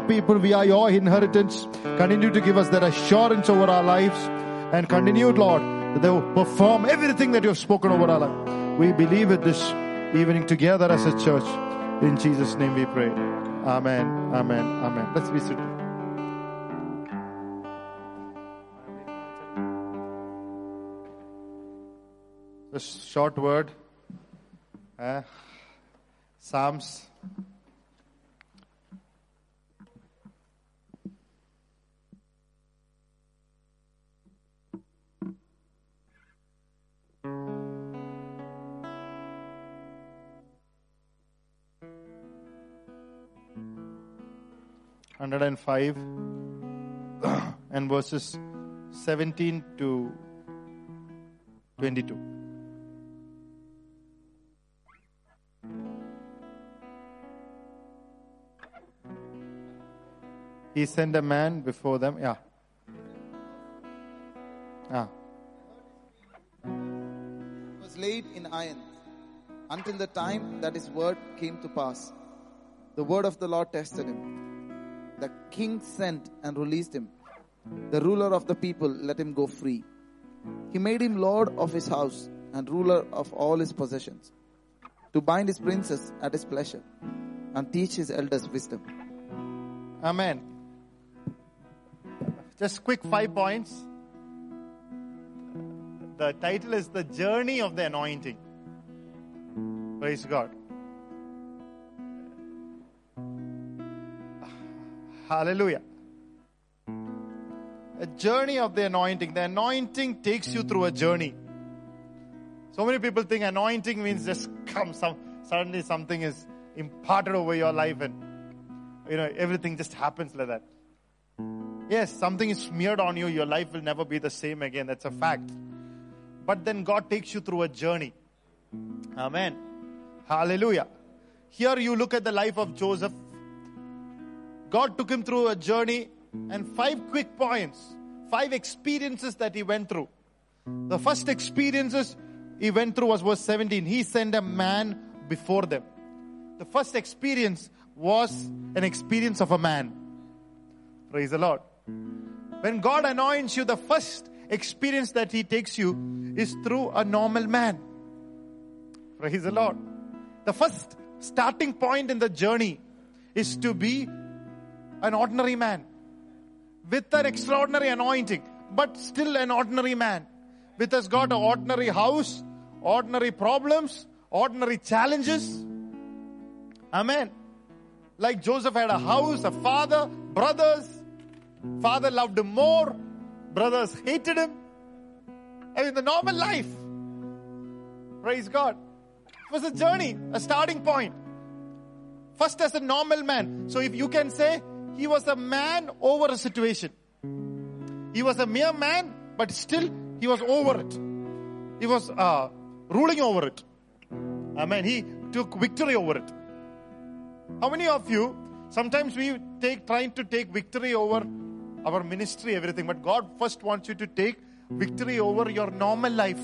for people. We are your inheritance. Continue to give us that assurance over our lives, and continue, Lord, that they will perform everything that you have spoken over our life. We believe it this evening together as a church. In Jesus' name we pray. Amen, amen, amen. Let's be seated. A short word. Psalms. Hundred and 105 and verses 17 to 22. He sent a man before them. Yeah. Ah. He was laid in irons until the time that his word came to pass. The word of the Lord tested him. The king sent and released him. The ruler of the people let him go free. He made him lord of his house and ruler of all his possessions, to bind his princes at his pleasure and teach his elders wisdom. Amen. Just quick 5 points. The title is The Journey of the Anointing. Praise God. Hallelujah. A journey of the anointing. The anointing takes you through a journey. So many people think anointing means just come. Suddenly something is imparted over your life and everything just happens like that. Yes, something is smeared on you. Your life will never be the same again. That's a fact. But then God takes you through a journey. Amen. Hallelujah. Here you look at the life of Joseph. God took him through a journey, and 5 quick points, 5 experiences that he went through. The first experiences he went through was verse 17. He sent a man before them. The first experience was an experience of a man. Praise the Lord. When God anoints you, the first experience that he takes you is through a normal man. Praise the Lord. The first starting point in the journey is to be an ordinary man with an extraordinary anointing, but still an ordinary man. With us, got an ordinary house, ordinary problems, ordinary challenges. Amen. Like Joseph had a house, a father, brothers. Father loved him more. Brothers hated him. The normal life. Praise God. It was a journey, a starting point. First as a normal man. So if you can say, he was a man over a situation. He was a mere man, but still he was over it. He was ruling over it. Amen. He took victory over it. How many of you, sometimes we trying to take victory over our ministry, everything, but God first wants you to take victory over your normal life.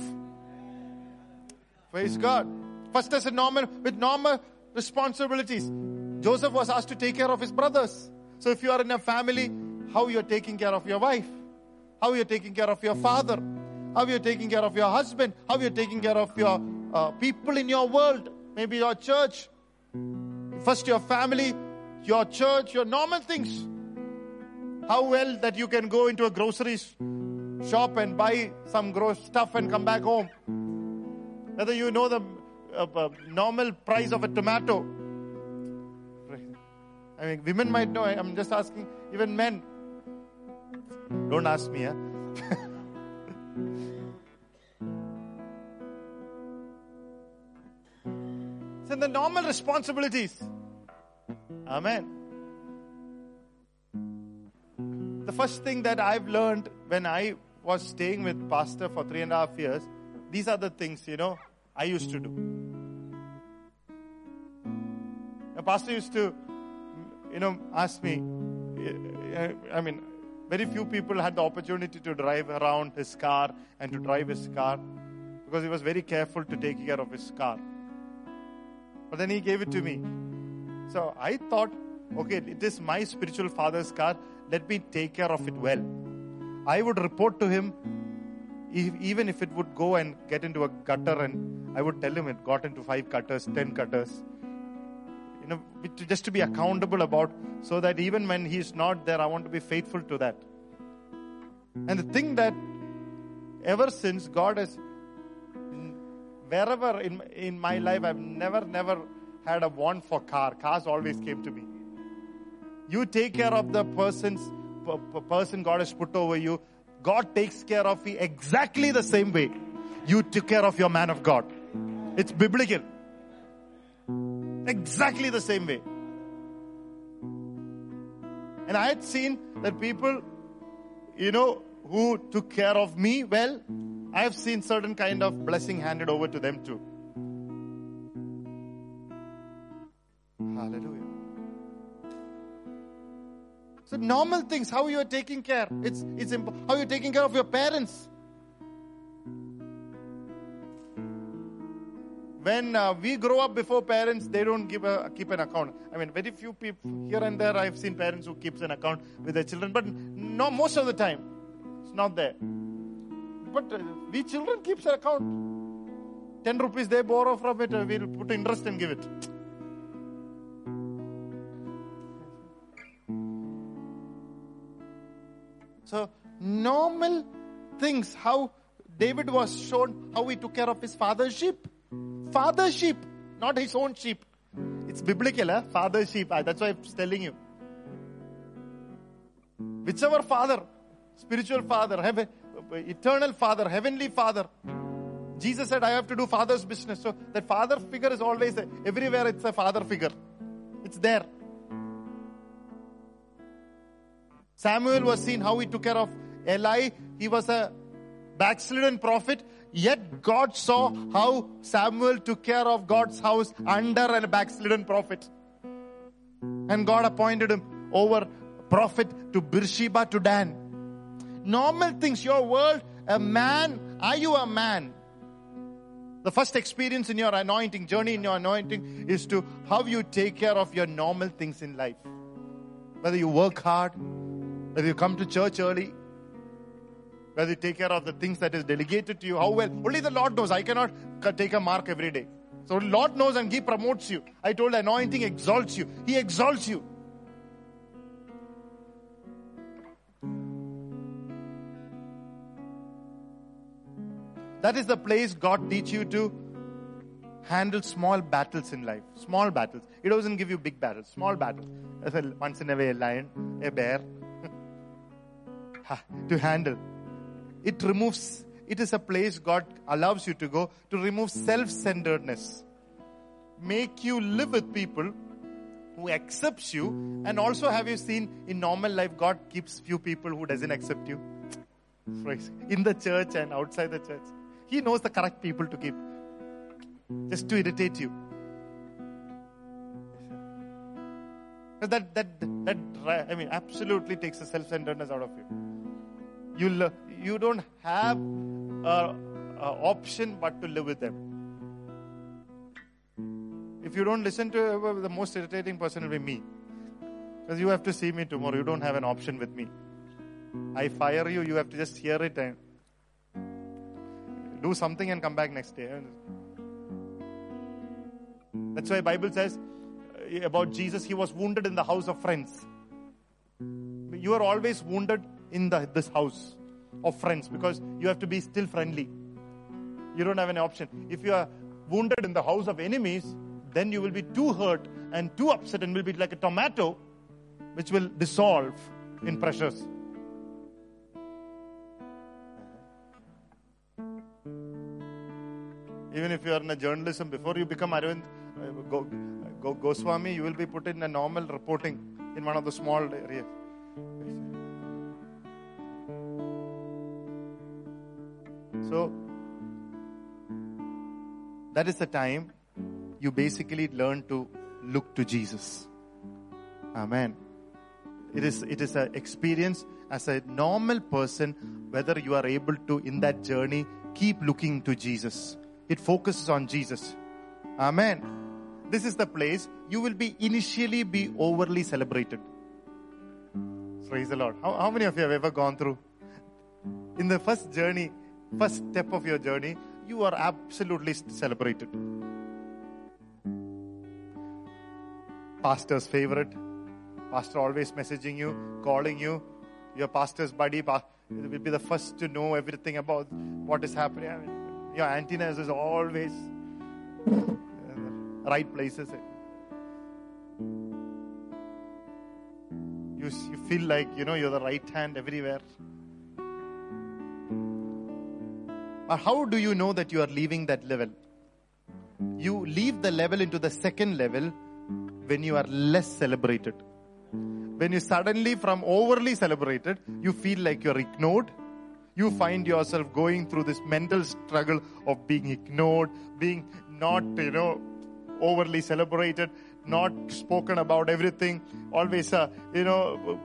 Praise God. First as a normal, with normal responsibilities. Joseph was asked to take care of his brothers. So if you are in a family, how you're taking care of your wife, how you're taking care of your father, how you're taking care of your husband, how you're taking care of your people in your world, maybe your church. First your family, your church, your normal things. How well that you can go into a grocery shop and buy some gross stuff and come back home. Whether you know the normal price of a tomato. Women might know. I'm just asking. Even men. Don't ask me. Huh? It's in the normal responsibilities. Amen. The first thing that I've learned when I was staying with pastor for 3.5 years, these are the things, I used to do. The pastor used to, ask me, very few people had the opportunity to drive around his car and to drive his car because he was very careful to take care of his car. But then he gave it to me. So I thought Okay, it is my spiritual father's car. Let me take care of it well. I would report to him, even if it would go and get into a gutter, and I would tell him it got into 5 gutters, 10 gutters. You know, just to be accountable about, so that even when he's not there, I want to be faithful to that. And the thing that ever since God has, wherever in my life, I've never had a want for car. Cars always came to me. You take care of the person God has put over you. God takes care of you exactly the same way you took care of your man of God. It's biblical. Exactly the same way. And I had seen that people, who took care of me well, I have seen certain kind of blessing handed over to them too. Hallelujah. So normal things, how you are taking care. It's how you are taking care of your parents. When we grow up before parents, they don't keep an account. I mean, very few people here and there. I've seen parents who keeps an account with their children, but no, most of the time, it's not there. But we children keeps an account. 10 rupees they borrow from it, we'll put interest and give it. So normal things. How David was shown how he took care of his father's sheep. Father's sheep, not his own sheep. It's biblical, eh? Father's sheep. That's why I'm telling you. Whichever father, spiritual father, eternal father, heavenly father. Jesus said, I have to do father's business. So that father figure is always there. Everywhere it's a father figure. It's there. Samuel was seen how he took care of Eli. He was a backslidden prophet. Yet God saw how Samuel took care of God's house under a backslidden prophet. And God appointed him over prophet to Beersheba to Dan. Normal things, your world, a man, are you a man? The first experience in your anointing, journey in your anointing is to how you take care of your normal things in life. Whether you work hard, whether you come to church early, whether you take care of the things that is delegated to you, how well. Only the Lord knows. I cannot take a mark every day. So the Lord knows and He promotes you. I told anointing exalts you. He exalts you. That is the place God teach you to handle small battles in life. Small battles. It doesn't give you big battles. Small battles. Once in a way, a lion, a bear. To handle. It removes. It is a place God allows you to go to remove self-centeredness. Make you live with people who accepts you. And also, have you seen in normal life, God keeps few people who doesn't accept you. In the church and outside the church. He knows the correct people to keep. Just to irritate you. That I mean, absolutely takes the self-centeredness out of you. You don't have a option but to live with them. If you don't listen to the most irritating person, it will be me. Because you have to see me tomorrow. You don't have an option with me. I fire you. You have to just hear it and do something and come back next day. That's why the Bible says about Jesus, He was wounded in the house of friends. You are always wounded in this house of friends because you have to be still friendly. You don't have an option. If you are wounded in the house of enemies, then you will be too hurt and too upset and will be like a tomato which will dissolve in pressures. Even if you are in a journalism, before you become Arvind Goswami, you will be put in a normal reporting in one of the small areas. So, that is the time you basically learn to look to Jesus. Amen. It is an experience as a normal person, whether you are able to, in that journey, keep looking to Jesus. It focuses on Jesus. Amen. this is the place you will be initially be overly celebrated. Praise the Lord. How many of you have ever gone through? In the first journey, first step of your journey, you are absolutely celebrated. Pastor's favorite. Pastor always messaging you, calling you. Your pastor's buddy will be the first to know everything about what is happening. I mean, your antennas is always right places. You feel like, you're the right hand everywhere. But how do you know that you are leaving that level? You leave the level into the second level when you are less celebrated. When you suddenly, from overly celebrated, you feel like you're ignored. You find yourself going through this mental struggle of being ignored, being not, overly celebrated, not spoken about everything, always,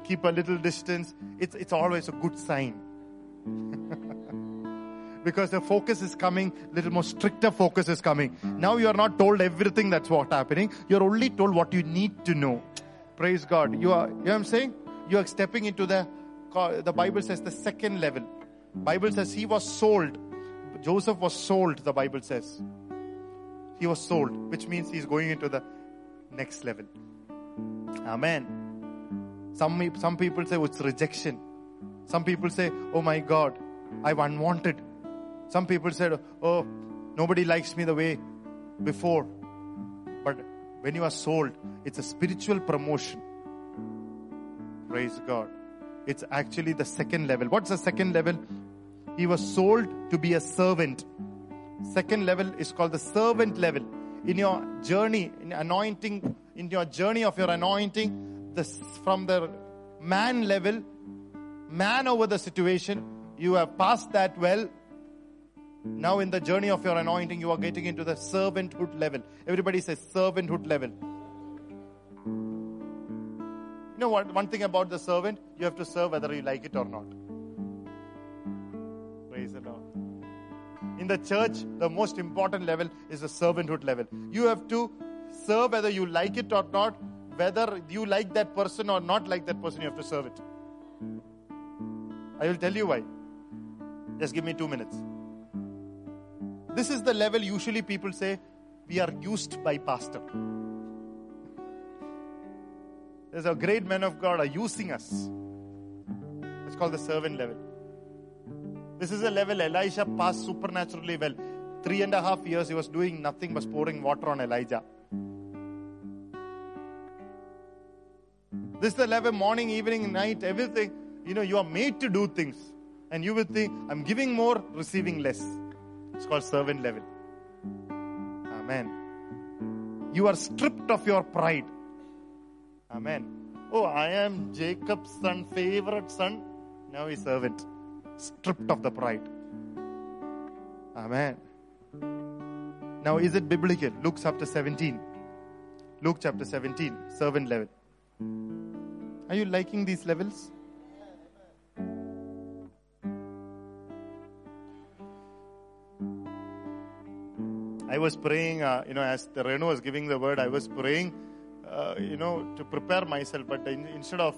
keep a little distance. It's always a good sign. Because the focus is coming, little more stricter focus is coming. Now you are not told everything that's what's happening. You're only told what you need to know. Praise God. You know what I'm saying? You are stepping into the Bible says the second level. Bible says he was sold. Joseph was sold, the Bible says. He was sold, which means he's going into the next level. Amen. Some people say, it's rejection. Some people say, oh my God, I'm unwanted. Some people said, oh, nobody likes me the way before. But when you are sold, it's a spiritual promotion. Praise God. It's actually the second level. What's the second level? He was sold to be a servant. Second level is called the servant level. In your journey, in your journey of your anointing, from the man level, man over the situation, you have passed that well. Now in the journey of your anointing, you are getting into the servanthood level. Everybody says servanthood level. You know what? One thing about the servant, you have to serve whether you like it or not. Praise the Lord. In the church, the most important level is the servanthood level. You have to serve whether you like it or not. Whether you like that person or not like that person, you have to serve it. I will tell you why. Just give me 2 minutes. This is the level usually people say, we are used by pastor. There's a great man of God are using us. It's called the servant level. This is a level Elisha passed supernaturally well. 3.5 years he was doing nothing but pouring water on Elijah. This is the level morning, evening, night, everything. You are made to do things. And you will think, I'm giving more, receiving less. It's called servant level. Amen. You are stripped of your pride. Amen. Oh, I am Jacob's son, favorite son. Now he's servant. Stripped of the pride. Amen. Now, is it biblical? Luke chapter 17, servant level. Are you liking these levels? I was praying, as the Renu was giving the word, I was praying, to prepare myself. But instead of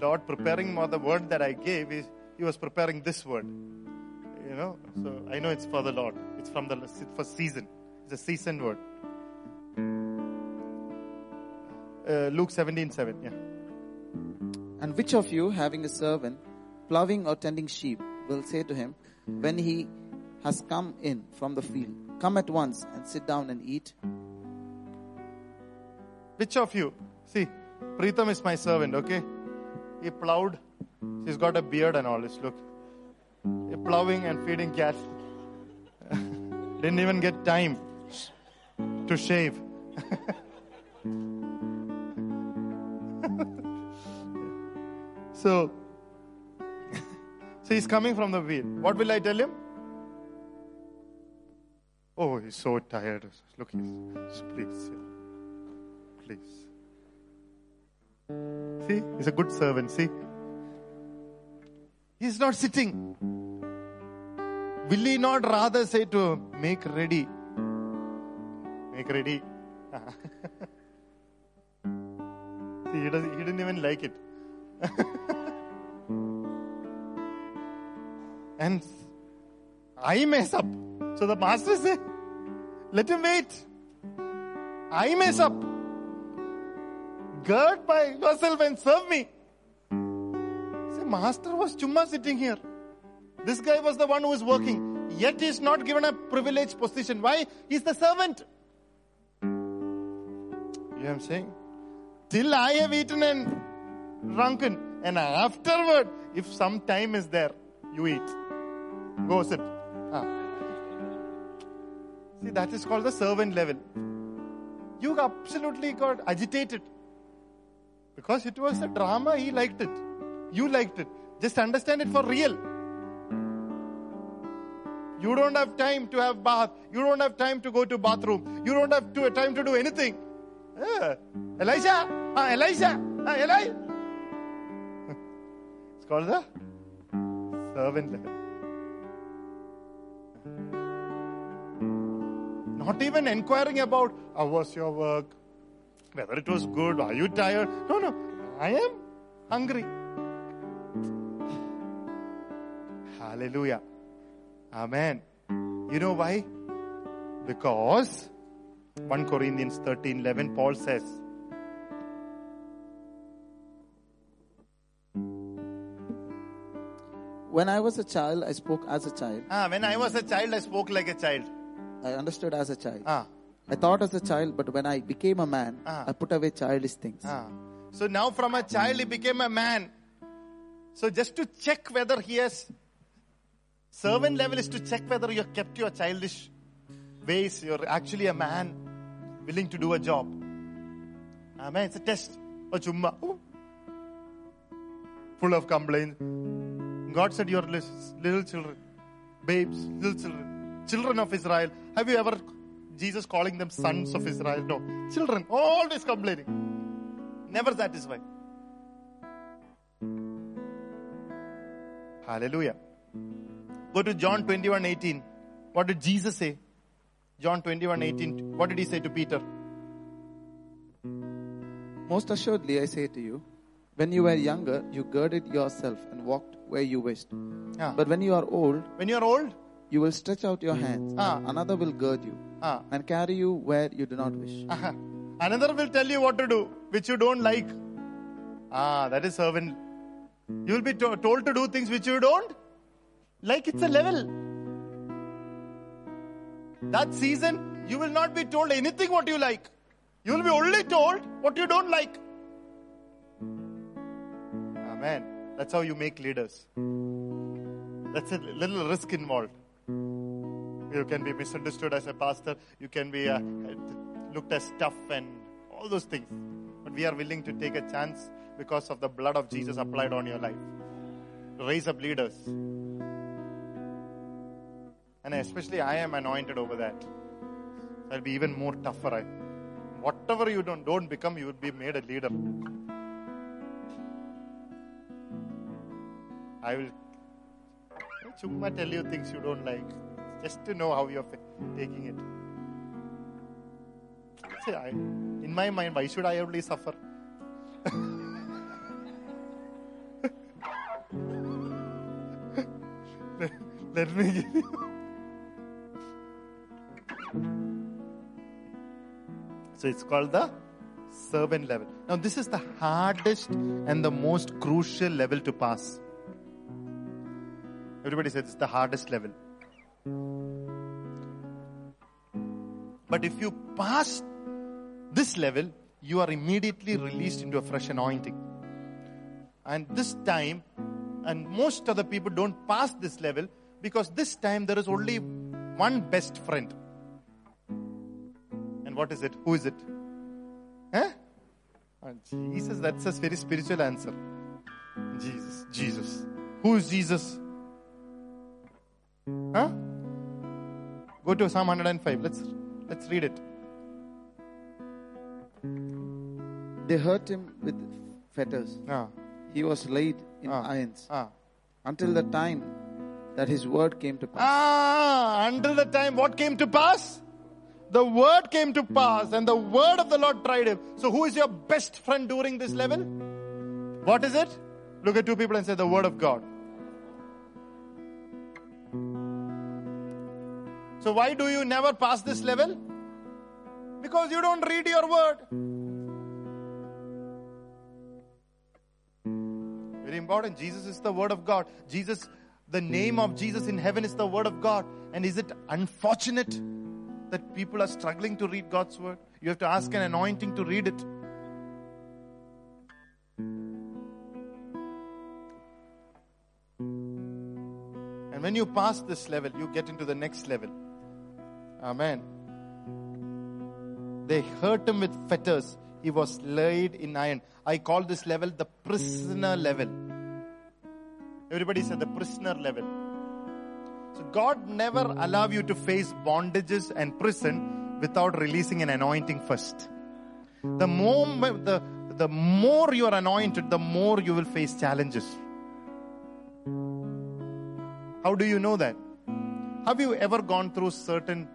Lord preparing for the word that I gave, He was preparing this word, So I know it's for the Lord. It's from the first season. It's a seasoned word. Luke 17:7. Yeah. And which of you, having a servant, plowing or tending sheep, will say to him, when he has come in from the field, come at once and sit down and eat? Which of you? See, Pritham is my servant. Okay, he plowed. She's got a beard and all this. Look. Plowing and feeding cats. Didn't even get time to shave. So he's coming from the wheel. What will I tell him? Oh, he's so tired. Look, please. See, he's a good servant. See. He's not sitting. Will he not rather say to him, make ready? Make ready. See, he didn't even like it. And I mess up. So the master said, let him wait. I mess up. Gird by yourself and serve me. See, master was chumma sitting here. This guy was the one who is working. Yet he is not given a privileged position. Why? He is the servant. You know what I'm saying? Till I have eaten and drunken, and afterward, if some time is there, you eat. Go sit. See, that is called the servant level. You absolutely got agitated. Because it was a drama, he liked it. You liked it. Just understand it for real. You don't have time to have bath. You don't have time to go to bathroom. You don't have time to do anything. Elijah! Elijah! Elijah! It's called the servant level. Not even inquiring about how was your work, whether it was good, are you tired? No. I am hungry. Hallelujah. Amen. You know why? Because 1 Corinthians 13:11, Paul says, when I was a child, I spoke as a child. When I was a child, I spoke like a child. I understood as a child. I thought as a child, but when I became a man, I put away childish things. So now from a child, he became a man. So just to check whether he has... Servant level is to check whether you have kept your childish ways. You're actually a man willing to do a job. Amen. It's a test. Full of complaints. God said, your little children, babes, little children, children of Israel. Have you ever... Jesus calling them sons of Israel. No. Children, always complaining. Never satisfied. Hallelujah. Go to John 21:18. What did Jesus say? John 21:18. What did he say to Peter? Most assuredly, I say to you, when you were younger, you girded yourself and walked where you wished. But when you are old... When you are old? You will stretch out your hands. Another will gird you. And carry you where you do not wish. Another will tell you what to do, which you don't like. That is servant. You will be told to do things which you don't like. It's a level. That season, you will not be told anything what you like. You will be only told what you don't like. Amen. That's how you make leaders. That's a little risk involved. You can be misunderstood as a pastor. You can be looked as tough and all those things. But we are willing to take a chance because of the blood of Jesus applied on your life. Raise up leaders. And especially I am anointed over that. I'll be even more tougher. Whatever you don't become, you will be made a leader. I will chumma tell you things you don't like. Just to know how you're taking it. See, in my mind, why should I only suffer? Let me give you. So it's called the servant level. Now this is the hardest and the most crucial level to pass. Everybody says it's the hardest level. But if you pass this level, you are immediately released into a fresh anointing. And this time, and most other people don't pass this level because this time there is only one best friend. And what is it? Who is it? Jesus, that's a very spiritual answer. Jesus. Who is Jesus? Go to Psalm 105. Let's read it. They hurt him with fetters. He was laid in irons. Until the time that his word came to pass. Until the time what came to pass? the word came to pass and the word of the Lord tried him. So who is your best friend during this level? What is it? Look at two people and say, the word of God. So why do you never pass this level? Because you don't read your word. Very important. Jesus is the word of God. Jesus, the name of Jesus in heaven is the word of God. And is it unfortunate that people are struggling to read God's word? You have to ask an anointing to read it. And when you pass this level, you get into the next level. Amen. They hurt him with fetters. He was laid in iron. I call this level the prisoner level. Everybody said the prisoner level. So God never allows you to face bondages and prison without releasing an anointing first. The more you are anointed, the more you will face challenges. How do you know that? Have you ever gone through certain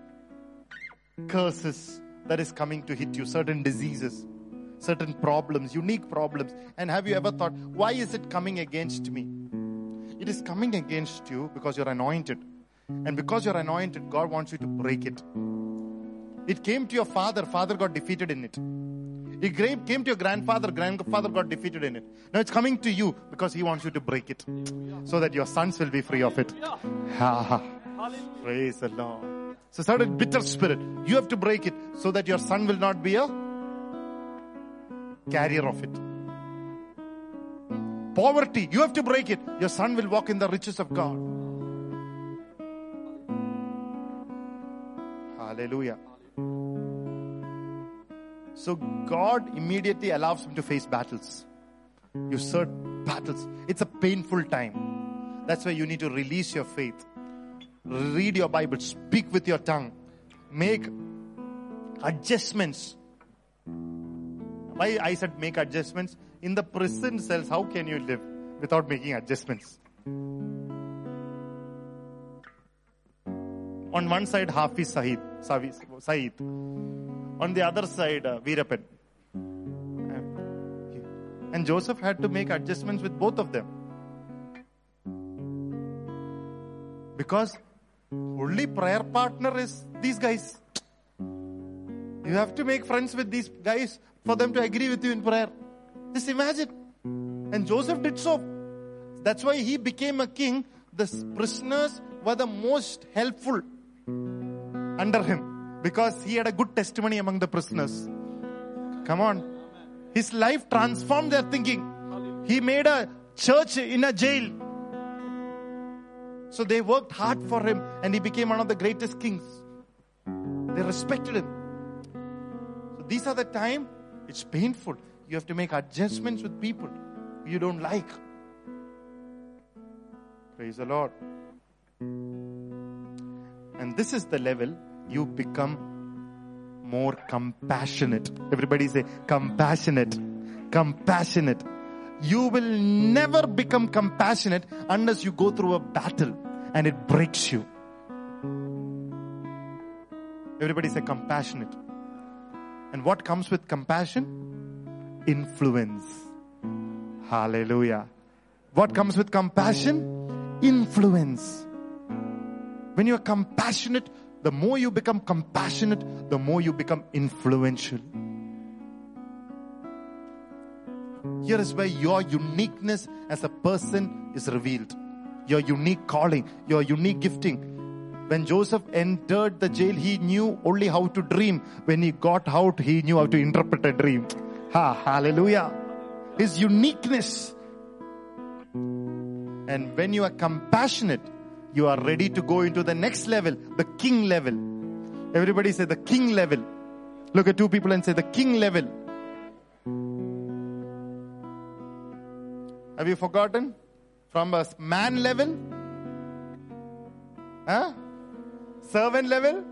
curses that is coming to hit you, certain diseases, certain problems, unique problems? And have you ever thought, why is it coming against me? It is coming against you because you're anointed. And because you're anointed, God wants you to break it. It came to your father. Father got defeated in it. It came to your grandfather. Grandfather got defeated in it. Now it's coming to you because he wants you to break it so that your sons will be free of it. Praise the Lord. So certain bitter spirit, you have to break it so that your son will not be a carrier of it. Poverty, you have to break it. Your son will walk in the riches of God. Hallelujah. So God immediately allows him to face battles. You search battles. It's a painful time. That's why you need to release your faith. Read your Bible. Speak with your tongue. Make adjustments. Why I said make adjustments? In the prison cells, how can you live without making adjustments? On one side, Hafiz Saeed. On the other side, Veerapan. And Joseph had to make adjustments with both of them. Because only prayer partner is these guys. You have to make friends with these guys for them to agree with you in prayer. Just imagine. And Joseph did so. That's why he became a king. The prisoners were the most helpful under him because he had a good testimony among the prisoners. Come on. His life transformed their thinking. He made a church in a jail. So they worked hard for him and he became one of the greatest kings. They respected him. So these are the time, it's painful. You have to make adjustments with people you don't like. Praise the Lord. And this is the level you become more compassionate. Everybody say, compassionate. Compassionate. You will never become compassionate unless you go through a battle and it breaks you. Everybody say compassionate. And what comes with compassion? Influence. Hallelujah. What comes with compassion? Influence. When you are compassionate, the more you become compassionate, the more you become influential. Here is where your uniqueness as a person is revealed. Your unique calling, your unique gifting. When Joseph entered the jail, he knew only how to dream. When he got out, he knew how to interpret a dream. Hallelujah. His uniqueness. And when you are compassionate, you are ready to go into the next level, the king level. Everybody say the king level. Look at two people and say the king level. Have you forgotten? From a man level? Huh? Servant level?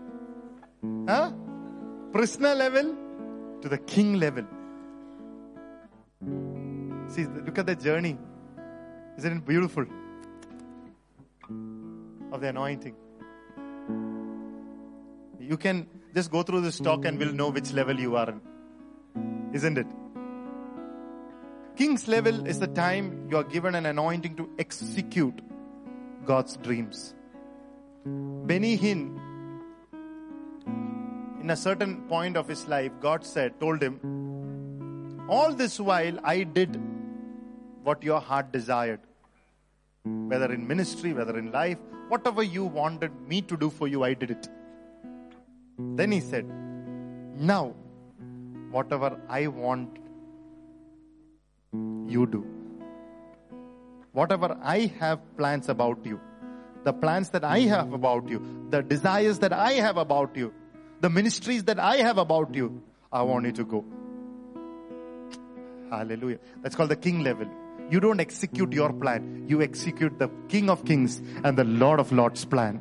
Huh? Prisoner level? To the king level. See, look at the journey. Isn't it beautiful? Of the anointing. You can just go through this talk and we'll know which level you are in. Isn't it? King's level is the time you are given an anointing to execute God's dreams. Benny Hinn, in a certain point of his life, God told him, all this while I did what your heart desired. Whether in ministry, whether in life, whatever you wanted me to do for you, I did it. Then he said, now, whatever I want, you do. Whatever I have plans about you, the plans that I have about you, the desires that I have about you, the ministries that I have about you, I want you to go. Hallelujah. That's called the king level. You don't execute your plan. You execute the King of Kings and the Lord of Lords' plan.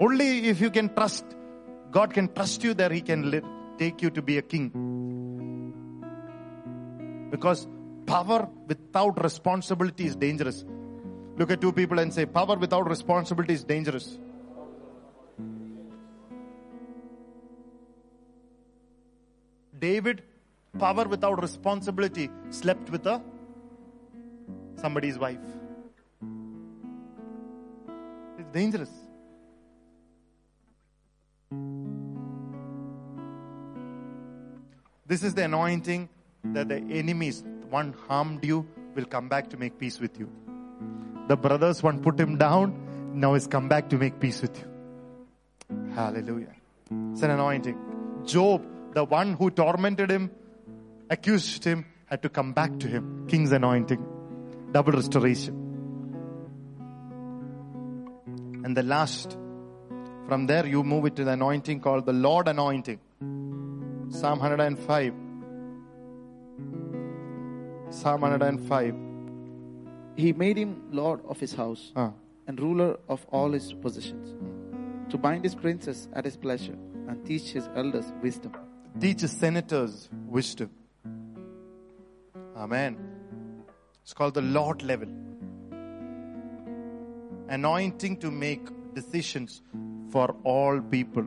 Only if you can trust, God can trust you that He can take you to be a king. Because power without responsibility is dangerous. Look at two people and say, power without responsibility is dangerous. David, power without responsibility, slept with somebody's wife. It's dangerous. This is the anointing that the enemies, one harmed you, will come back to make peace with you. The brothers, one put him down, now he's come back to make peace with you. Hallelujah. It's an anointing. Job, the one who tormented him, accused him, had to come back to him. King's anointing. Double restoration. And the last, from there you move it to the anointing called the Lord anointing. Psalm 105. Psalm 105. He made him Lord of his house and ruler of all his possessions, to bind his princes at his pleasure and teach his elders wisdom. Teach his senators wisdom. Amen. It's called the Lord level. Anointing to make decisions for all people,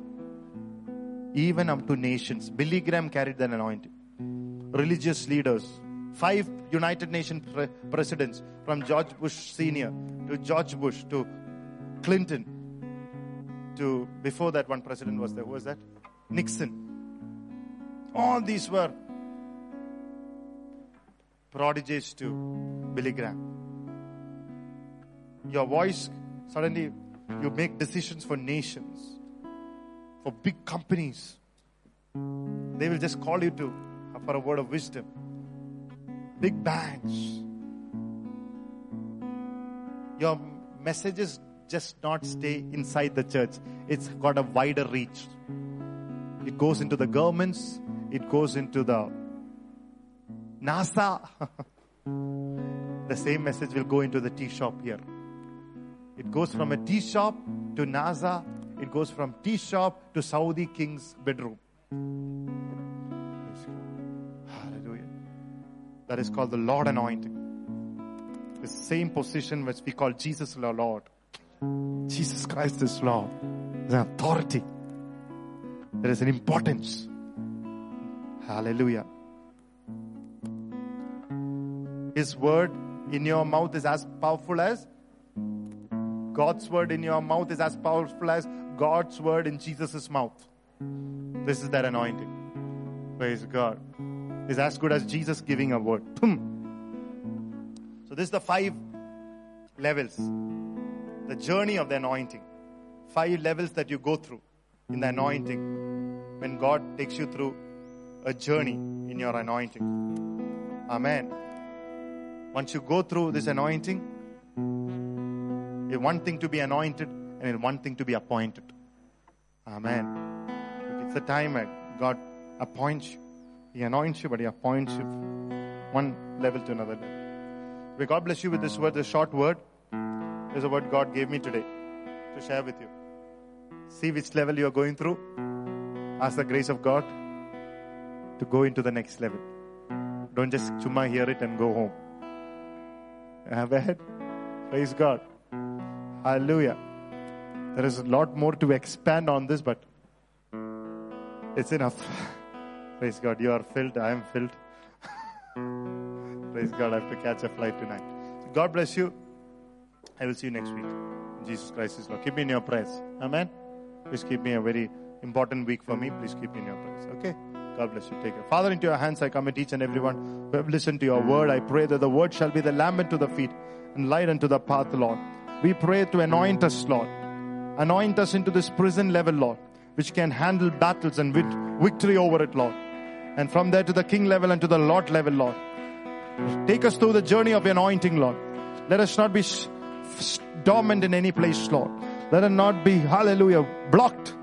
even up to nations. Billy Graham carried that anointing. Religious leaders, 5 United Nations presidents, from George Bush Senior to George Bush to Clinton to, before that one president was there. Who was that? Nixon. All these were prodigies to Billy Graham. Your voice, suddenly you make decisions for nations, for big companies. They will just call you to for a word of wisdom. Big banks. Your messages just not stay inside the church. It's got a wider reach. It goes into the governments. It goes into the NASA. The same message will go into the tea shop here. It goes from a tea shop to NASA. It goes from tea shop to Saudi king's bedroom. Hallelujah. That is called the Lord anointing. The same position which we call Jesus our Lord. Jesus Christ is Lord. It's an authority. There is an importance. Hallelujah. His word in your mouth is as powerful as God's word in your mouth is as powerful as God's word in Jesus' mouth. This is that anointing. Praise God. It's as good as Jesus giving a word. So this is the 5 levels. The journey of the anointing. 5 levels that you go through in the anointing. When God takes you through a journey in your anointing. Amen. Once you go through this anointing, it's one thing to be anointed and it's one thing to be appointed. Amen. It's the time that God appoints you. He anoints you, but He appoints you one level to another level. May God bless you with this word. This short word is a word God gave me today to share with you. See which level you are going through. Ask the grace of God to go into the next level. Don't just chumma hear it and go home. Amen. Praise God. Hallelujah. There is a lot more to expand on this, but it's enough. Praise God. You are filled. I am filled. Praise God. I have to catch a flight tonight. God bless you. I will see you next week. Jesus Christ is Lord. Keep me in your prayers. Amen. Please keep me a very important week for me. Please keep me in your prayers. Okay. God bless you. Take care. Father, into your hands I commit each and everyone who have listened to your word. I pray that the word shall be the lamp unto the feet and light unto the path, Lord. We pray to anoint us, Lord. Anoint us into this prison level, Lord, which can handle battles and victory over it, Lord. And from there to the king level and to the Lord level, Lord. Take us through the journey of anointing, Lord. Let us not be dormant in any place, Lord. Let us not be, hallelujah, blocked,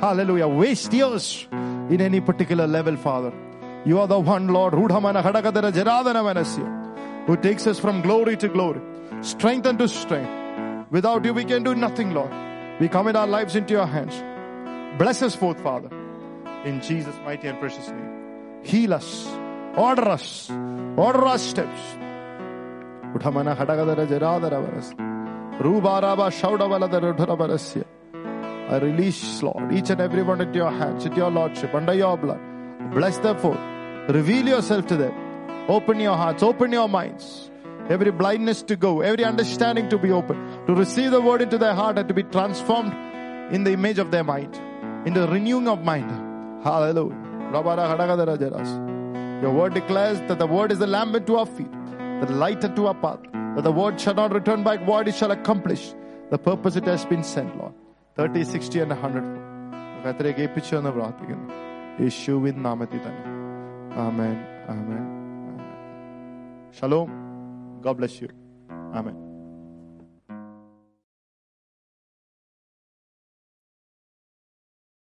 hallelujah, waste years in any particular level, Father. You are the one, Lord, who takes us from glory to glory, strength unto strength. Without you, we can do nothing, Lord. We commit our lives into your hands. Bless us forth, Father. In Jesus' mighty and precious name. Heal us. Order us. Order our steps. I release, Lord, each and every one into your hands, into your Lordship, under your blood. Bless them forth. Reveal yourself to them. Open your hearts. Open your minds. Every blindness to go. Every understanding to be open. To receive the word into their heart and to be transformed in the image of their mind. In the renewing of mind. Hallelujah. Your word declares that the word is the lamp unto our feet, the light unto our path, that the word shall not return back void, it shall accomplish the purpose it has been sent, Lord. 30, 60 and 100. Amen. Amen. Shalom. God bless you. Amen.